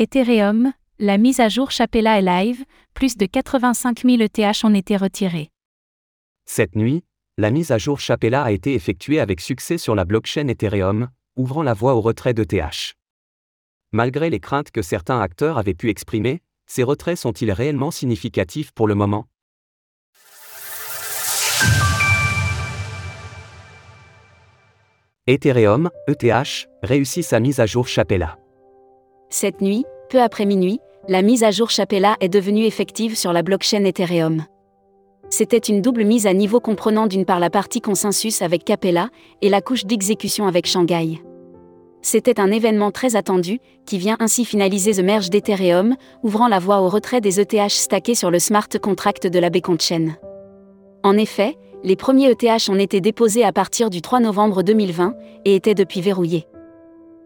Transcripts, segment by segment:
Ethereum, la mise à jour Shapella est live, plus de 85 000 ETH ont été retirés. Cette nuit, la mise à jour Shapella a été effectuée avec succès sur la blockchain Ethereum, ouvrant la voie au retrait d'ETH. Malgré les craintes que certains acteurs avaient pu exprimer, ces retraits sont-ils réellement significatifs pour le moment ? Ethereum, ETH, réussit sa mise à jour Shapella. Cette nuit, peu après minuit, la mise à jour Shapella est devenue effective sur la blockchain Ethereum. C'était une double mise à niveau comprenant d'une part la partie consensus avec Capella et la couche d'exécution avec Shanghai. C'était un événement très attendu, qui vient ainsi finaliser the merge d'Ethereum, ouvrant la voie au retrait des ETH stackés sur le smart contract de la Beacon Chain. En effet, les premiers ETH ont été déposés à partir du 3 novembre 2020 et étaient depuis verrouillés.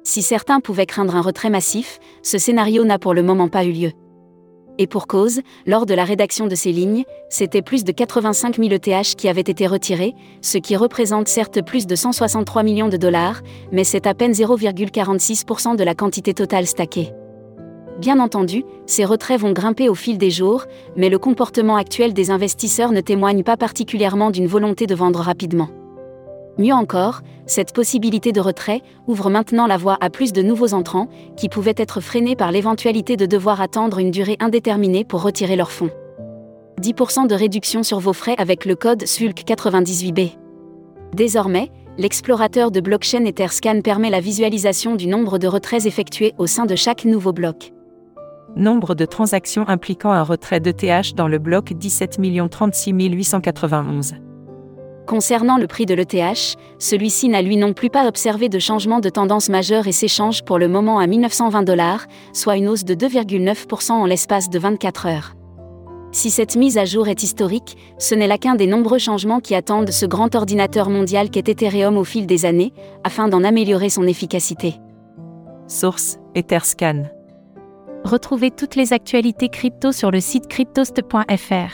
Si certains pouvaient craindre un retrait massif, ce scénario n'a pour le moment pas eu lieu. Et pour cause, lors de la rédaction de ces lignes, c'était plus de 85 000 ETH qui avaient été retirés, ce qui représente certes plus de 163 millions de dollars, mais c'est à peine 0,46% de la quantité totale stackée. Bien entendu, ces retraits vont grimper au fil des jours, mais le comportement actuel des investisseurs ne témoigne pas particulièrement d'une volonté de vendre rapidement. Mieux encore, cette possibilité de retrait ouvre maintenant la voie à plus de nouveaux entrants, qui pouvaient être freinés par l'éventualité de devoir attendre une durée indéterminée pour retirer leurs fonds. 10% de réduction sur vos frais avec le code SULC98B. Désormais, l'explorateur de blockchain Etherscan permet la visualisation du nombre de retraits effectués au sein de chaque nouveau bloc. Nombre de transactions impliquant un retrait d'ETH dans le bloc 17 036 891. Concernant le prix de l'ETH, celui-ci n'a lui non plus pas observé de changement de tendance majeure et s'échange pour le moment à 1920$, soit une hausse de 2,9% en l'espace de 24 heures. Si cette mise à jour est historique, ce n'est là qu'un des nombreux changements qui attendent ce grand ordinateur mondial qu'est Ethereum au fil des années, afin d'en améliorer son efficacité. Source, Etherscan. Retrouvez toutes les actualités crypto sur le site cryptost.fr.